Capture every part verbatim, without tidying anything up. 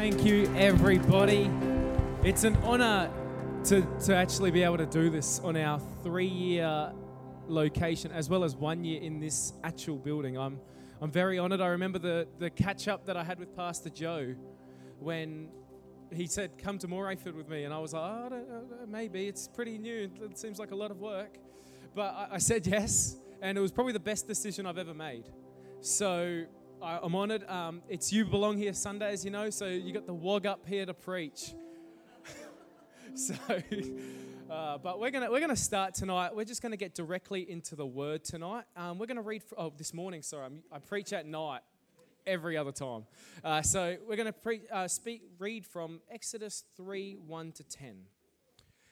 Thank you, everybody. It's an honor to, to actually be able to do this on our three-year location, as well as one year in this actual building. I'm I'm very honored. I remember the, the catch-up that I had with Pastor Joe when he said, come to Morayfield with me. And I was like, oh, I don't, I don't, maybe. It's pretty new. It seems like a lot of work. But I, I said yes, and it was probably the best decision I've ever made. So I, I'm honored. Um, it's You Belong Here Sunday, as you know, so you got the wog up here to preach. so, uh, but we're gonna we're gonna start tonight. We're just gonna get directly into the Word tonight. Um, we're gonna read. For, oh, this morning. Sorry, I'm, I preach at night every other time. Uh, so we're gonna pre- uh, speak read from Exodus three, one to ten,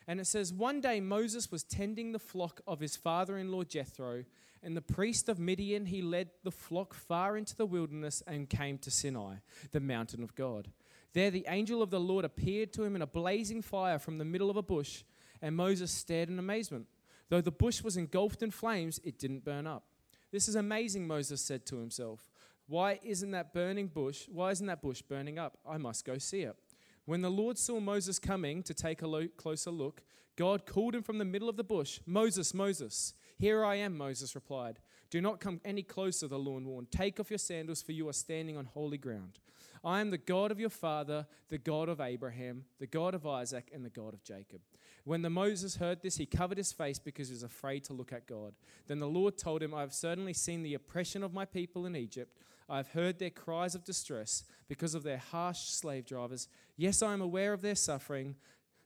and it says, "One day Moses was tending the flock of his father-in-law Jethro. And the priest of Midian, he led the flock far into the wilderness and came to Sinai, the mountain of God. There the angel of the Lord appeared to him in a blazing fire from the middle of a bush, and Moses stared in amazement. Though the bush was engulfed in flames, it didn't burn up. This is amazing, Moses said to himself. Why isn't that burning bush, why isn't that bush burning up? I must go see it. When the Lord saw Moses coming to take a lo- closer look, God called him from the middle of the bush, Moses, Moses. Here I am, Moses replied. Do not come any closer, the Lord warned. Take off your sandals, for you are standing on holy ground. I am the God of your father, the God of Abraham, the God of Isaac, and the God of Jacob. When the Moses heard this, he covered his face because he was afraid to look at God. Then the Lord told him, I have certainly seen the oppression of my people in Egypt. I have heard their cries of distress because of their harsh slave drivers. Yes, I am aware of their suffering,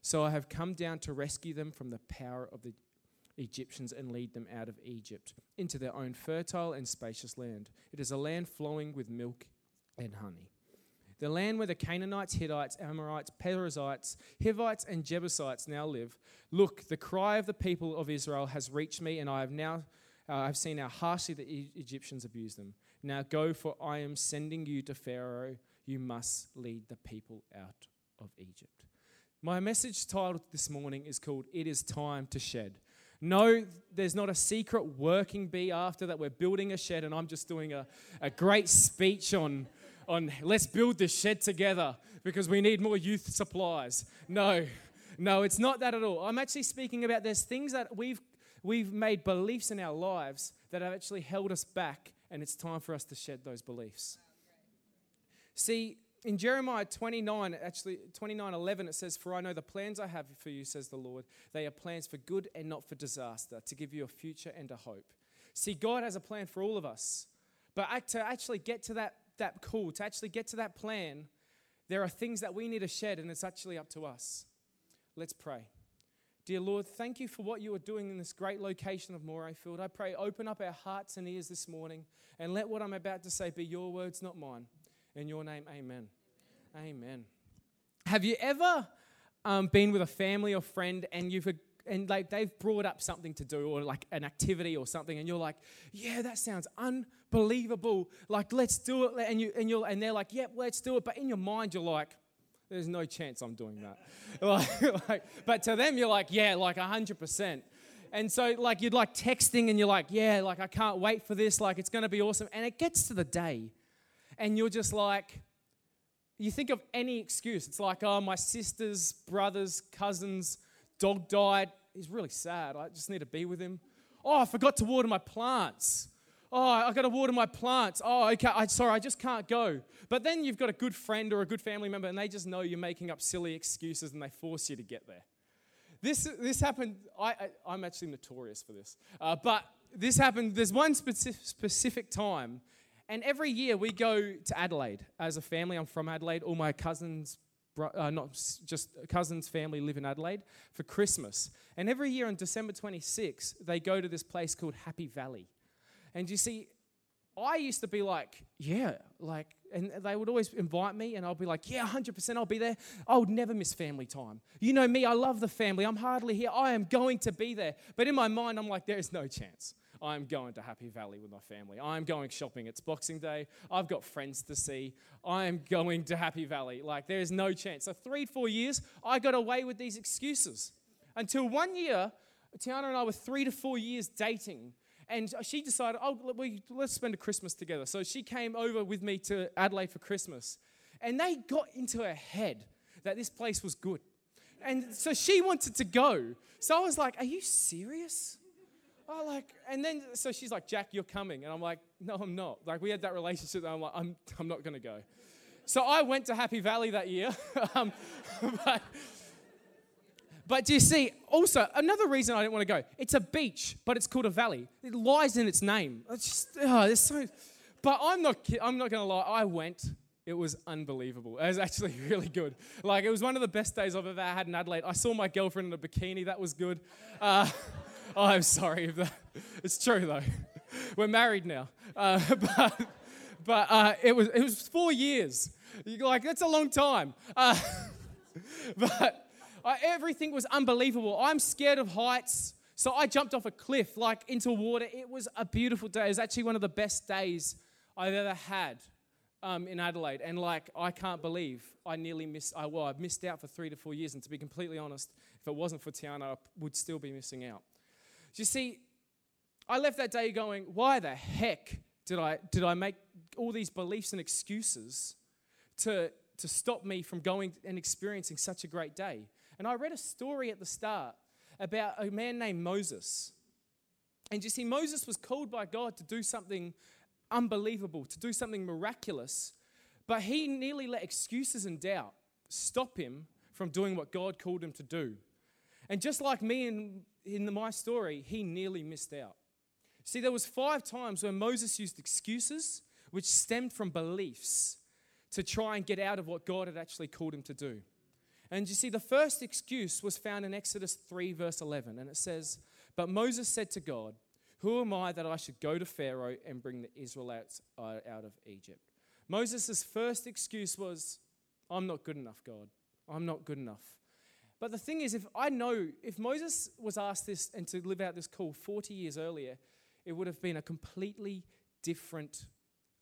so I have come down to rescue them from the power of the Egyptians and lead them out of Egypt into their own fertile and spacious land. It is a land flowing with milk and honey. The land where the Canaanites, Hittites, Amorites, Perizzites, Hivites, and Jebusites now live. Look, the cry of the people of Israel has reached me, and I have now uh, I've seen how harshly the e- Egyptians abuse them. Now go, for I am sending you to Pharaoh. You must lead the people out of Egypt." My message titled this morning is called "It Is Time to Shed." No, there's not a secret working bee after that. We're building a shed, and I'm just doing a, a great speech on, on let's build this shed together because we need more youth supplies. No, no, it's not that at all. I'm actually speaking about there's things that we've we've made beliefs in our lives that have actually held us back, and it's time for us to shed those beliefs. See, in Jeremiah twenty-nine, actually twenty-nine eleven, it says, "For I know the plans I have for you, says the Lord. They are plans for good and not for disaster, to give you a future and a hope." See, God has a plan for all of us. But to actually get to that, that call, to actually get to that plan, there are things that we need to shed, and it's actually up to us. Let's pray. Dear Lord, thank you for what you are doing in this great location of Morayfield. I pray, open up our hearts and ears this morning, and let what I'm about to say be your words, not mine. In your name, amen. Amen. Amen. Have you ever um, been with a family or friend, and you've and like they've brought up something to do, or like an activity or something, and you're like, "Yeah, that sounds unbelievable. Like, let's do it." And you and you and they're like, "Yep, yeah, let's do it." But in your mind, you're like, "There's no chance I'm doing that." like, like, but to them, you're like, "Yeah, like one hundred percent." And so, like, you're like texting, and you're like, "Yeah, like I can't wait for this. Like, it's gonna be awesome." And it gets to the day. And you're just like, you think of any excuse. It's like, oh, my sister's, brother's, cousin's dog died. He's really sad. I just need to be with him. Oh, I forgot to water my plants. Oh, I got to water my plants. Oh, okay. I, sorry, I just can't go. But then you've got a good friend or a good family member, and they just know you're making up silly excuses, and they force you to get there. This this happened. I, I I'm actually notorious for this. Uh, but this happened. There's one specific, specific time. And every year we go to Adelaide as a family. I'm from Adelaide. All my cousins, uh, not just cousins' family, live in Adelaide for Christmas. And every year on December twenty-sixth, they go to this place called Happy Valley. And you see, I used to be like, yeah, like, and they would always invite me, and I'll be like, yeah, one hundred percent, I'll be there. I would never miss family time. You know me, I love the family. I'm hardly here. I am going to be there. But in my mind, I'm like, there is no chance. I'm going to Happy Valley with my family. I'm going shopping. It's Boxing Day. I've got friends to see. I'm going to Happy Valley. Like, there is no chance. So three, four years, I got away with these excuses. Until one year, Tiana and I were three to four years dating. And she decided, oh, let's spend a Christmas together. So she came over with me to Adelaide for Christmas. And they got into her head that this place was good. And so she wanted to go. So I was like, are you serious? Oh, like, and then, so she's like, Jack, you're coming. And I'm like, no, I'm not. Like, we had that relationship. And I'm like, I'm, I'm not going to go. So I went to Happy Valley that year. um, but, but do you see, also, another reason I didn't want to go, it's a beach, but it's called a valley. It lies in its name. It's just, oh, it's so, but I'm not, I'm not going to lie. I went. It was unbelievable. It was actually really good. Like, it was one of the best days I've ever had in Adelaide. I saw my girlfriend in a bikini. That was good. Uh, oh, I'm sorry if that. It's true, though. We're married now. Uh, but but uh, it was it was four years. You're like, that's a long time. Uh, but I, everything was unbelievable. I'm scared of heights. So I jumped off a cliff, like, into water. It was a beautiful day. It was actually one of the best days I've ever had. Um, in Adelaide, and like I can't believe I nearly missed I well I missed out for three to four years, and to be completely honest, if it wasn't for Tiana, I would still be missing out. You see, I left that day going, why the heck did I did I make all these beliefs and excuses to to stop me from going and experiencing such a great day? And I read a story at the start about a man named Moses, and you see, Moses was called by God to do something unbelievable, to do something miraculous, but he nearly let excuses and doubt stop him from doing what God called him to do. And just like me in, in my story, he nearly missed out. See, there was five times where Moses used excuses, which stemmed from beliefs, to try and get out of what God had actually called him to do. And you see, the first excuse was found in Exodus three, verse eleven, and it says, "But Moses said to God, who am I that I should go to Pharaoh and bring the Israelites out of Egypt?" Moses' first excuse was, I'm not good enough, God. I'm not good enough. But the thing is, if I know, if Moses was asked this and to live out this call forty years earlier, it would have been a completely different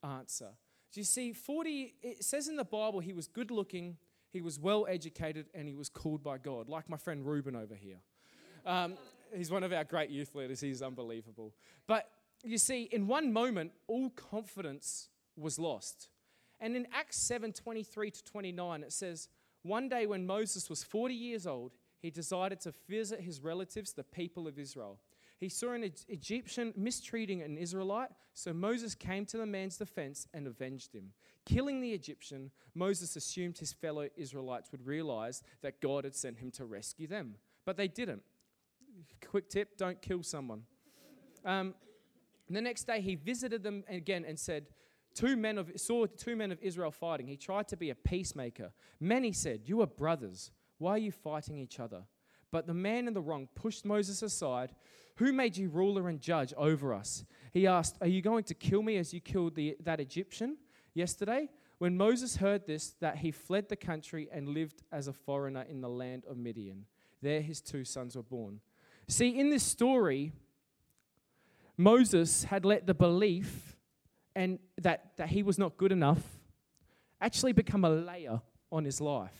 answer. Do you see, forty, it says in the Bible, he was good looking, he was well educated, and he was called by God, like my friend Reuben over here. Um, He's one of our great youth leaders. He's unbelievable. But you see, in one moment, all confidence was lost. And in Acts seven, twenty-three to twenty-nine, it says, "One day when Moses was forty years old, he decided to visit his relatives, the people of Israel. He saw an Egyptian mistreating an Israelite, so Moses came to the man's defense and avenged him. Killing the Egyptian, Moses assumed his fellow Israelites would realize that God had sent him to rescue them. But they didn't." Quick tip, don't kill someone. Um, the next day he visited them again and said, two men of, saw two men of Israel fighting. He tried to be a peacemaker. Many said, "You are brothers. Why are you fighting each other?" But the man in the wrong pushed Moses aside. "Who made you ruler and judge over us?" He asked, "Are you going to kill me as you killed the, that Egyptian yesterday?" When Moses heard this, that he fled the country and lived as a foreigner in the land of Midian. There his two sons were born. See, in this story, Moses had let the belief and that, that he was not good enough actually become a layer on his life.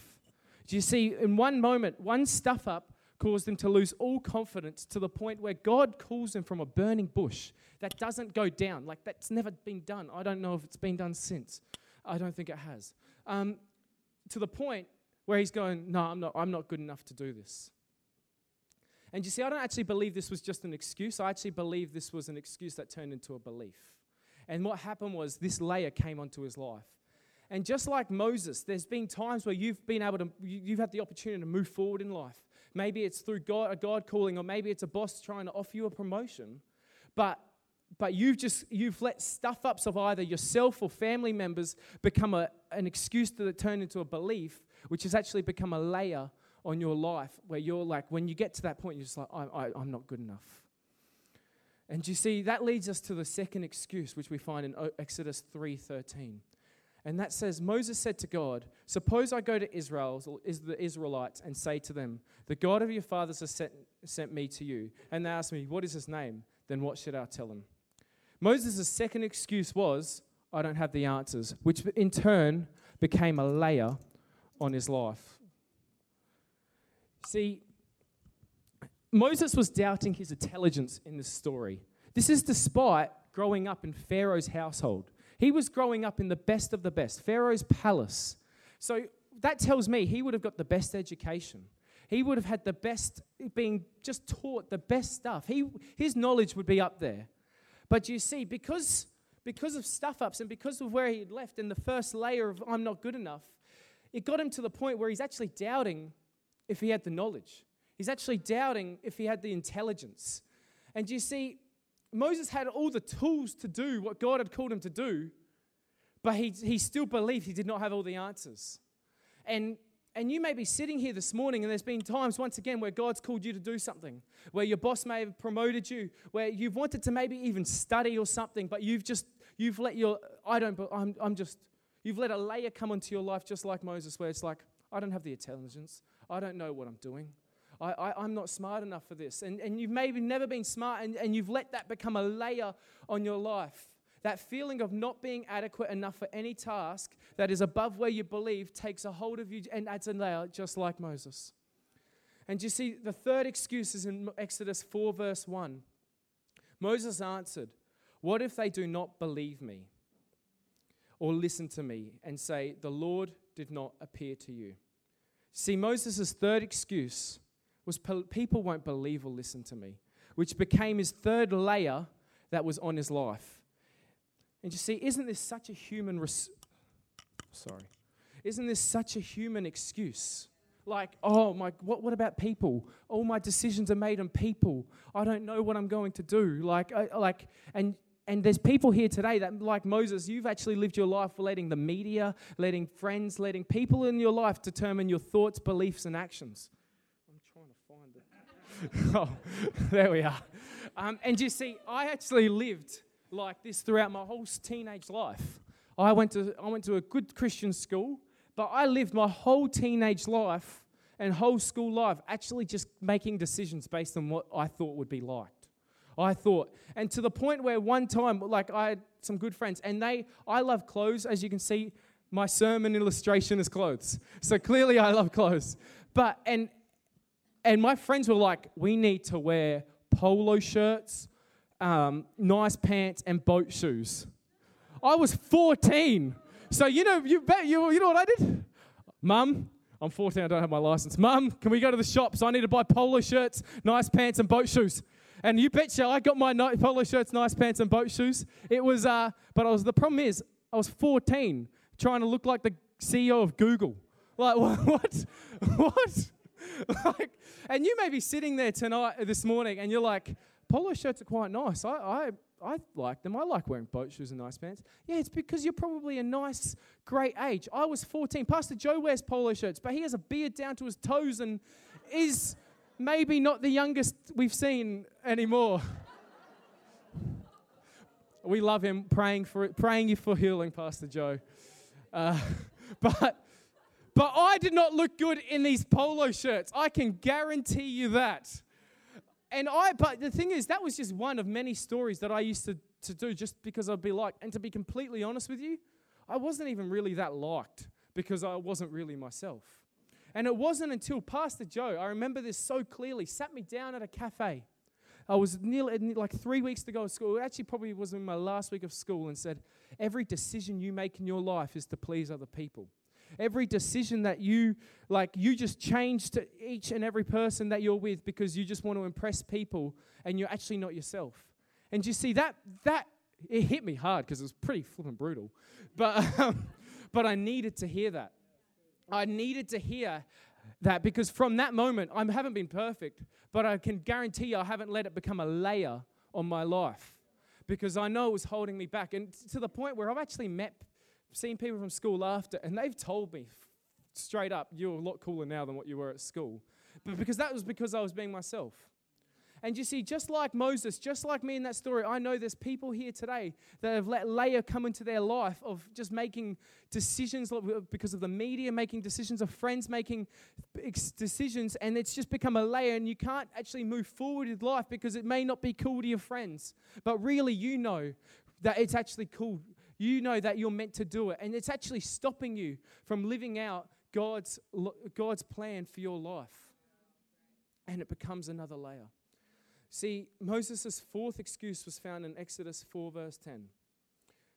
Do you see, in one moment, one stuff-up caused him to lose all confidence to the point where God calls him from a burning bush that doesn't go down. Like, that's never been done. I don't know if it's been done since. I don't think it has. Um, to the point where he's going, no, I'm not, I'm not good enough to do this. And you see, I don't actually believe this was just an excuse. I actually believe this was an excuse that turned into a belief. And what happened was this layer came onto his life. And just like Moses, there's been times where you've been able to, you've had the opportunity to move forward in life. Maybe it's through God, a God calling, or maybe it's a boss trying to offer you a promotion. But but you've just, you've let stuff-ups of either yourself or family members become a, an excuse that turned into a belief, which has actually become a layer on your life where you're like, when you get to that point, you're just like, I, I, I'm not good enough. And you see, that leads us to the second excuse, which we find in Exodus three thirteen. And that says, Moses said to God, "Suppose I go to Israel, or is the Israelites, and say to them, the God of your fathers has sent, sent me to you. And they ask me, what is his name? Then what should I tell them?" Moses' second excuse was, I don't have the answers, which in turn became a layer on his life. See, Moses was doubting his intelligence in this story. This is despite growing up in Pharaoh's household. He was growing up in the best of the best, Pharaoh's palace. So that tells me he would have got the best education. He would have had the best, being just taught the best stuff. He, his knowledge would be up there. But you see, because, because of stuff-ups and because of where he had left and the first layer of I'm not good enough, it got him to the point where he's actually doubting if he had the knowledge. He's actually doubting if he had the intelligence. And you see, Moses had all the tools to do what God had called him to do, but he he still believed he did not have all the answers. And and you may be sitting here this morning, and there's been times, once again, where God's called you to do something, where your boss may have promoted you, where you've wanted to maybe even study or something, but you've just, you've let your, I don't, I'm, I'm just, you've let a layer come onto your life just like Moses, where it's like, I don't have the intelligence. I don't know what I'm doing. I, I, I'm not smart enough for this. And, and you've maybe never been smart, and, and you've let that become a layer on your life. That feeling of not being adequate enough for any task that is above where you believe takes a hold of you and adds a layer, just like Moses. And you see, the third excuse is in Exodus four, verse one. Moses answered, "What if they do not believe me or listen to me and say, 'The Lord did not appear to you'?" See, Moses' third excuse was, people won't believe or listen to me, which became his third layer that was on his life. And you see, isn't this such a human, res- sorry, isn't this such a human excuse? Like, oh my, what, what about people? All my decisions are made on people. I don't know what I'm going to do. Like, I, like, and and there's people here today that, like Moses, you've actually lived your life letting the media, letting friends, letting people in your life determine your thoughts, beliefs, and actions. I'm trying to find it. Oh, there we are. Um, and you see, I actually lived like this throughout my whole teenage life. I went to I went to a good Christian school, but I lived my whole teenage life and whole school life actually just making decisions based on what I thought would be liked. I thought, and to the point where one time, like I had some good friends, and they, I love clothes, as you can see, my sermon illustration is clothes. So clearly I love clothes. But and and my friends were like, we need to wear polo shirts, Um, nice pants and boat shoes. I was fourteen, so you know you bet you you know what I did. Mum, I'm fourteen. I don't have my license. Mum, can we go to the shops? I need to buy polo shirts, nice pants, and boat shoes. And you betcha, I got my no- polo shirts, nice pants, and boat shoes. It was, uh, but I was. The problem is, I was fourteen, trying to look like the C E O of Google. Like what? What? Like, and you may be sitting there tonight, this morning, and you're like, polo shirts are quite nice. I, I I like them. I like wearing boat shoes and nice pants. Yeah, it's because you're probably a nice, great age. I was fourteen. Pastor Joe wears polo shirts, but he has a beard down to his toes and is maybe not the youngest we've seen anymore. We love him. Praying for it, praying you for healing, Pastor Joe. Uh, but but I did not look good in these polo shirts. I can guarantee you that. And I, but the thing is, that was just one of many stories that I used to, to do just because I'd be like, and to be completely honest with you, I wasn't even really that liked because I wasn't really myself. And it wasn't until Pastor Joe, I remember this so clearly, sat me down at a cafe. I was nearly like three weeks to go to school. It actually probably was in my last week of school, and said, every decision you make in your life is to please other people. Every decision that you, like, you just change to each and every person that you're with because you just want to impress people and you're actually not yourself. And you see, that, that it hit me hard because it was pretty flippin' brutal. But, um, but I needed to hear that. I needed to hear that because from that moment, I haven't been perfect, but I can guarantee you I haven't let it become a layer on my life because I know it was holding me back. And to the point where I've actually met seen people from school after, and they've told me straight up, you're a lot cooler now than what you were at school. But because that was because I was being myself. And you see, just like Moses, just like me in that story, I know there's people here today that have let layer come into their life of just making decisions because of the media, making decisions of friends, making decisions, and it's just become a layer, and you can't actually move forward with life because it may not be cool to your friends. But really, you know that it's actually cool. You know that you're meant to do it, and it's actually stopping you from living out God's God's plan for your life. And it becomes another layer. See, Moses' fourth excuse was found in Exodus four, verse ten.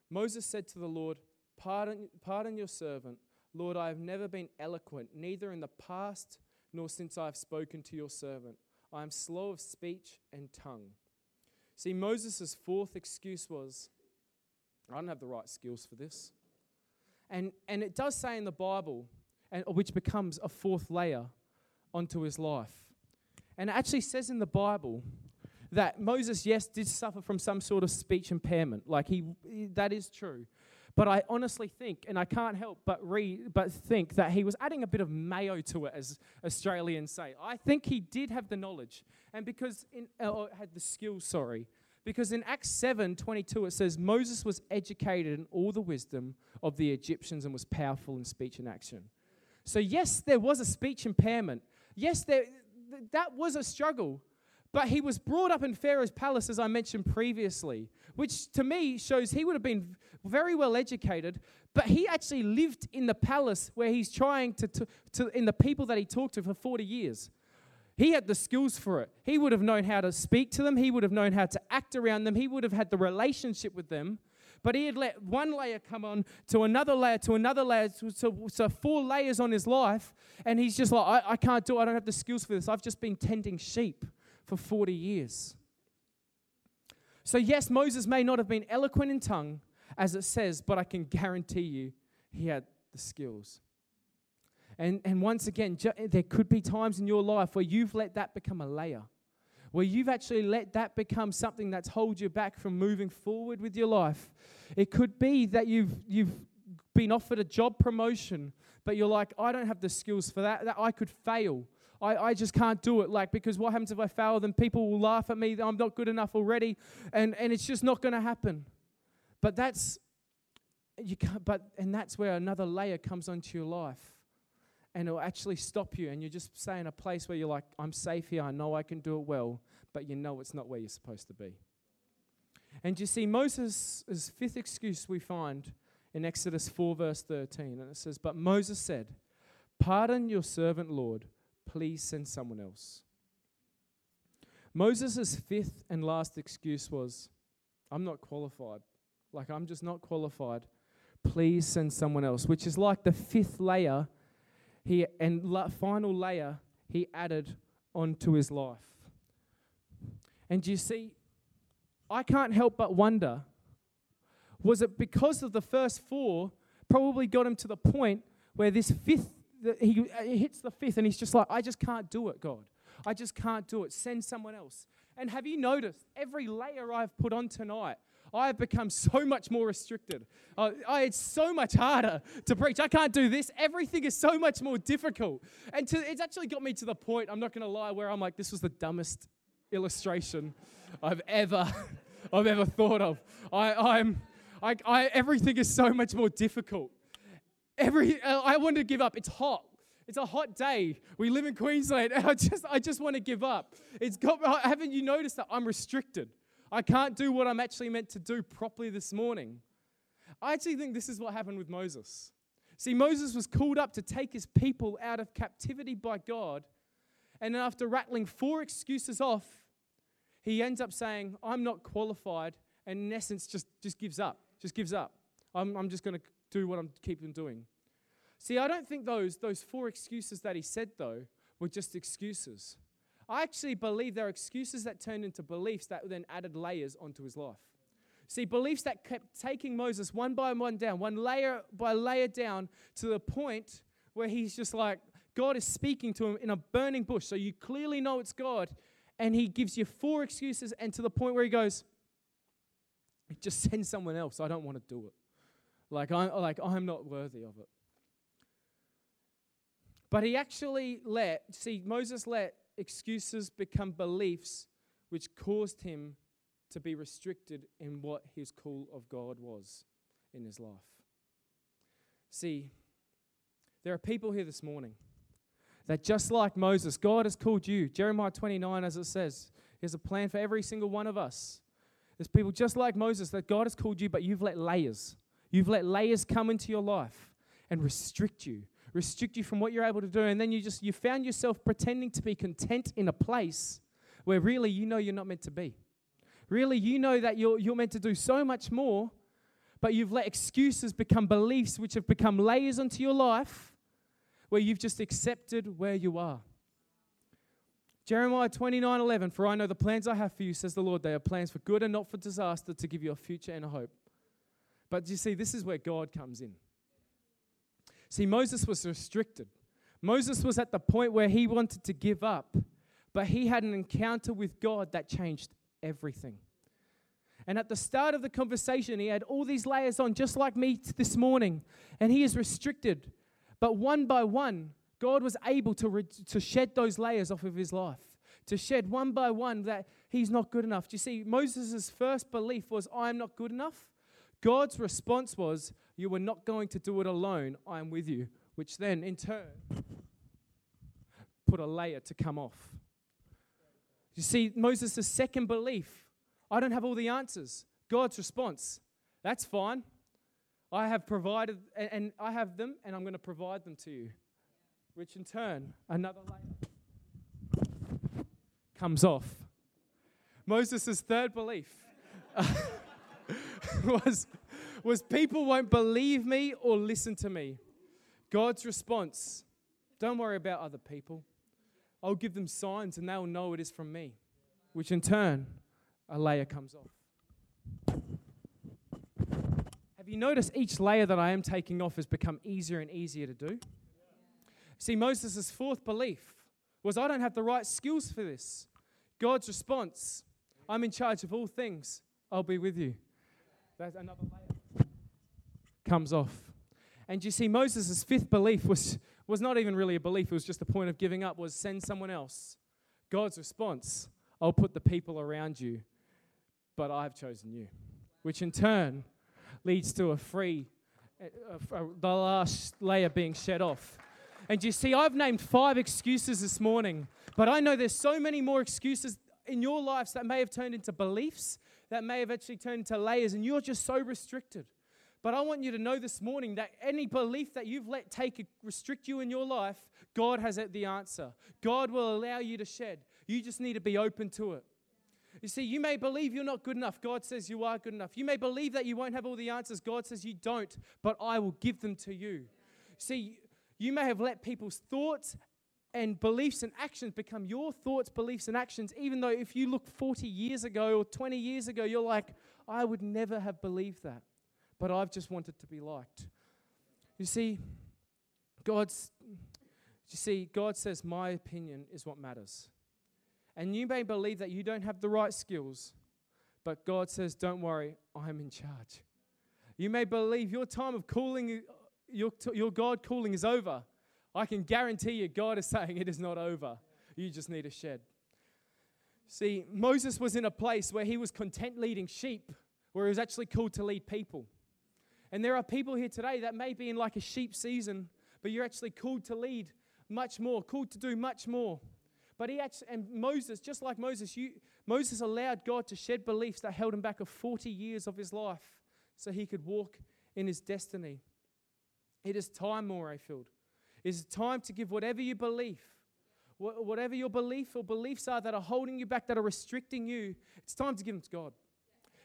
Moses said to the Lord, pardon, pardon your servant. Lord, I have never been eloquent, neither in the past nor since I have spoken to your servant. I am slow of speech and tongue. See, Moses' fourth excuse was, I don't have the right skills for this. And and it does say in the Bible, and which becomes a fourth layer onto his life. And it actually says in the Bible that Moses, yes, did suffer from some sort of speech impairment. Like he, that is true. But I honestly think, and I can't help but read, but think that he was adding a bit of mayo to it, as Australians say. I think he did have the knowledge, and because in or had the skill. Sorry, because in Acts seven twenty-two it says Moses was educated in all the wisdom of the Egyptians and was powerful in speech and action. So yes, there was a speech impairment. Yes, there th- that was a struggle. But he was brought up in Pharaoh's palace, as I mentioned previously, which to me shows he would have been very well educated, but he actually lived in the palace where he's trying to, to, to in the people that he talked to for forty years. He had the skills for it. He would have known how to speak to them. He would have known how to act around them. He would have had the relationship with them. But he had let one layer come on to another layer, to another layer, to, to, to four layers on his life. And he's just like, I, I can't do it. I don't have the skills for this. I've just been tending sheep for forty years. So yes, Moses may not have been eloquent in tongue, as it says, but I can guarantee you he had the skills. And and once again, ju- there could be times in your life where you've let that become a layer, where you've actually let that become something that's held you back from moving forward with your life. It could be that you've you've been offered a job promotion, but you're like, I don't have the skills for that, that I could fail. I, I just can't do it, like, because what happens if I fail? Then people will laugh at me, I'm not good enough already, and, and it's just not going to happen. But that's, you can't, but, and that's where another layer comes onto your life, and it'll actually stop you, and you're just stay in a place where you're like, I'm safe here, I know I can do it well, but you know it's not where you're supposed to be. And you see, Moses' fifth excuse we find in Exodus four, verse thirteen, and it says, but Moses said, pardon your servant, Lord, please send someone else. Moses' fifth and last excuse was, I'm not qualified. Like, I'm just not qualified. Please send someone else, which is like the fifth layer he and la- final layer he added onto his life. And you see, I can't help but wonder, was it because of the first four probably got him to the point where this fifth The, he, he hits the fifth and he's just like, I just can't do it, God. I just can't do it. Send someone else. And have you noticed every layer I've put on tonight, I have become so much more restricted. Uh, I, it's so much harder to preach. I can't do this. Everything is so much more difficult. And to, it's actually got me to the point, I'm not going to lie, where I'm like, this was the dumbest illustration I've ever, I've ever thought of. I, I'm, I, I, everything is so much more difficult. Every uh, I want to give up. It's hot. It's a hot day. We live in Queensland. And I just I just want to give up. It's got. Haven't you noticed that I'm restricted? I can't do what I'm actually meant to do properly this morning. I actually think this is what happened with Moses. See, Moses was called up to take his people out of captivity by God, and after rattling four excuses off, he ends up saying, "I'm not qualified," and in essence, just just gives up. Just gives up. I'm I'm just going to. Do what I'm keeping doing. See, I don't think those those four excuses that he said, though, were just excuses. I actually believe they're excuses that turned into beliefs that then added layers onto his life. See, beliefs that kept taking Moses one by one down, one layer by layer down, to the point where he's just like, God is speaking to him in a burning bush, so you clearly know it's God, and he gives you four excuses, and to the point where he goes, just send someone else. I don't want to do it. Like I'm, like, I'm not worthy of it. But he actually let, see, Moses let excuses become beliefs, which caused him to be restricted in what his call of God was in his life. See, there are people here this morning that just like Moses, God has called you. Jeremiah twenty-nine, as it says, there's a plan for every single one of us. There's people just like Moses that God has called you, but you've let layers You've let layers come into your life and restrict you, restrict you from what you're able to do. And then you just you found yourself pretending to be content in a place where really you know you're not meant to be. Really, you know that you're you're meant to do so much more, but you've let excuses become beliefs which have become layers onto your life where you've just accepted where you are. Jeremiah twenty-nine eleven, for I know the plans I have for you, says the Lord. They are plans for good and not for disaster, to give you a future and a hope. But you see, this is where God comes in. See, Moses was restricted. Moses was at the point where he wanted to give up, but he had an encounter with God that changed everything. And at the start of the conversation, he had all these layers on, just like me this morning, and he is restricted. But one by one, God was able to, re- to shed those layers off of his life, to shed one by one that he's not good enough. Do you see, Moses' first belief was, I am not good enough. God's response was, you were not going to do it alone, I am with you, which then, in turn, put a layer to come off. You see, Moses' second belief, I don't have all the answers. God's response, that's fine. I have provided, and, and I have them, and I'm going to provide them to you. Which in turn, another layer comes off. Moses' third belief was, was people won't believe me or listen to me. God's response, don't worry about other people. I'll give them signs and they'll know it is from me. Which in turn, a layer comes off. Have you noticed each layer that I am taking off has become easier and easier to do? See, Moses' fourth belief was, I don't have the right skills for this. God's response, I'm in charge of all things. I'll be with you. That's another layer comes off. And you see, Moses' fifth belief was, was not even really a belief. It was just the point of giving up, was send someone else. God's response, I'll put the people around you, but I've chosen you. Which in turn leads to a free, a, a, the last layer being shed off. And you see, I've named five excuses this morning, but I know there's so many more excuses in your lives that may have turned into beliefs, that may have actually turned into layers, and you're just so restricted. But I want you to know this morning that any belief that you've let take restrict you in your life, God has the answer. God will allow you to shed. You just need to be open to it. You see, you may believe you're not good enough. God says you are good enough. You may believe that you won't have all the answers. God says you don't, but I will give them to you. See, you may have let people's thoughts and beliefs and actions become your thoughts, beliefs, and actions, even though if you look forty years ago or twenty years ago, you're like, I would never have believed that, but I've just wanted to be liked. You see, God's, you see, God says, my opinion is what matters. And you may believe that you don't have the right skills, but God says, don't worry, I'm in charge. You may believe your time of calling Your, your God calling is over. I can guarantee you God is saying it is not over. You just need a shed. See, Moses was in a place where he was content leading sheep, where he was actually called to lead people. And there are people here today that may be in like a sheep season, but you're actually called to lead much more, called to do much more. But he actually, and Moses, just like Moses, you, Moses allowed God to shed beliefs that held him back of forty years of his life so he could walk in his destiny. It is time, Morayfield. It is time to give whatever you believe, whatever your belief or beliefs are that are holding you back, that are restricting you, it's time to give them to God.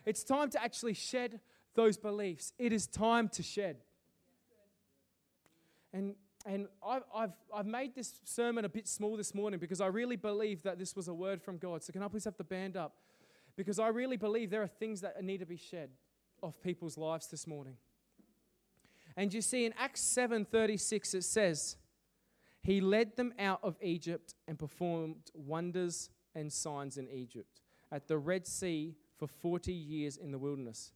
It's time to actually shed those beliefs. It is time to shed. And and I've, I've, I've made this sermon a bit small this morning because I really believe that this was a word from God. So can I please have the band up? Because I really believe there are things that need to be shed off people's lives this morning. And you see, in Acts seven thirty-six, it says, he led them out of Egypt and performed wonders and signs in Egypt at the Red Sea for forty years in the wilderness.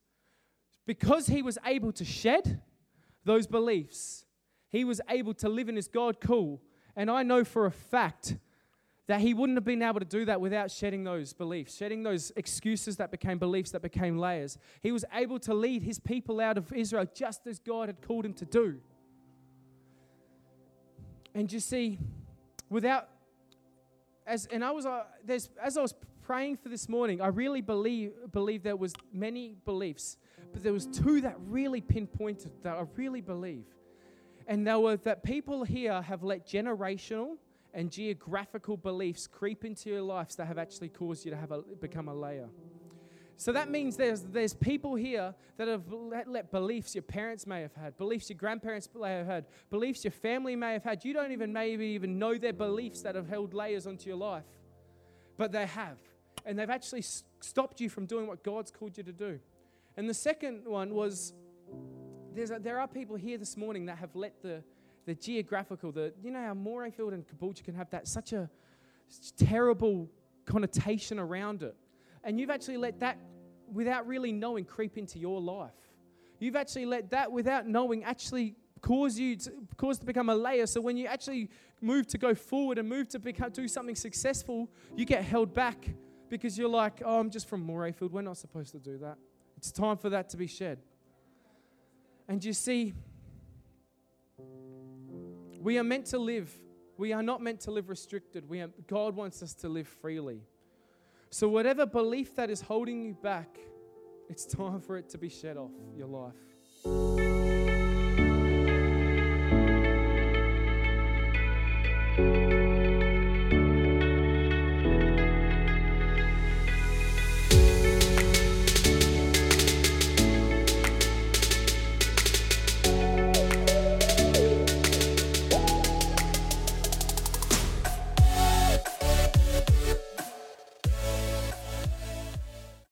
Because he was able to shed those beliefs, he was able to live in his God call. And I know for a fact that he wouldn't have been able to do that without shedding those beliefs, shedding those excuses that became beliefs, that became layers. He was able to lead his people out of Israel just as God had called him to do. And you see, without, as and I was, uh, there's as I was praying for this morning, I really believe believe there was many beliefs, but there was two that really pinpointed that I really believe. And they were that people here have let generational and geographical beliefs creep into your lives that have actually caused you to have a, become a layer. So that means there's there's people here that have let, let beliefs your parents may have had, beliefs your grandparents may have had, beliefs your family may have had. You don't even maybe even know their beliefs that have held layers onto your life, but they have. And they've actually s- stopped you from doing what God's called you to do. And the second one was there's a, there are people here this morning that have let the, the geographical, the you know how Morayfield and Caboolture can have that such a such terrible connotation around it. And you've actually let that, without really knowing, creep into your life. You've actually let that, without knowing, actually cause you to, cause to become a layer. So when you actually move to go forward and move to become, do something successful, you get held back because you're like, oh, I'm just from Morayfield. We're not supposed to do that. It's time for that to be shed. And you see, we are meant to live. We are not meant to live restricted. We are, God wants us to live freely. So whatever belief that is holding you back, it's time for it to be shed off your life. Music.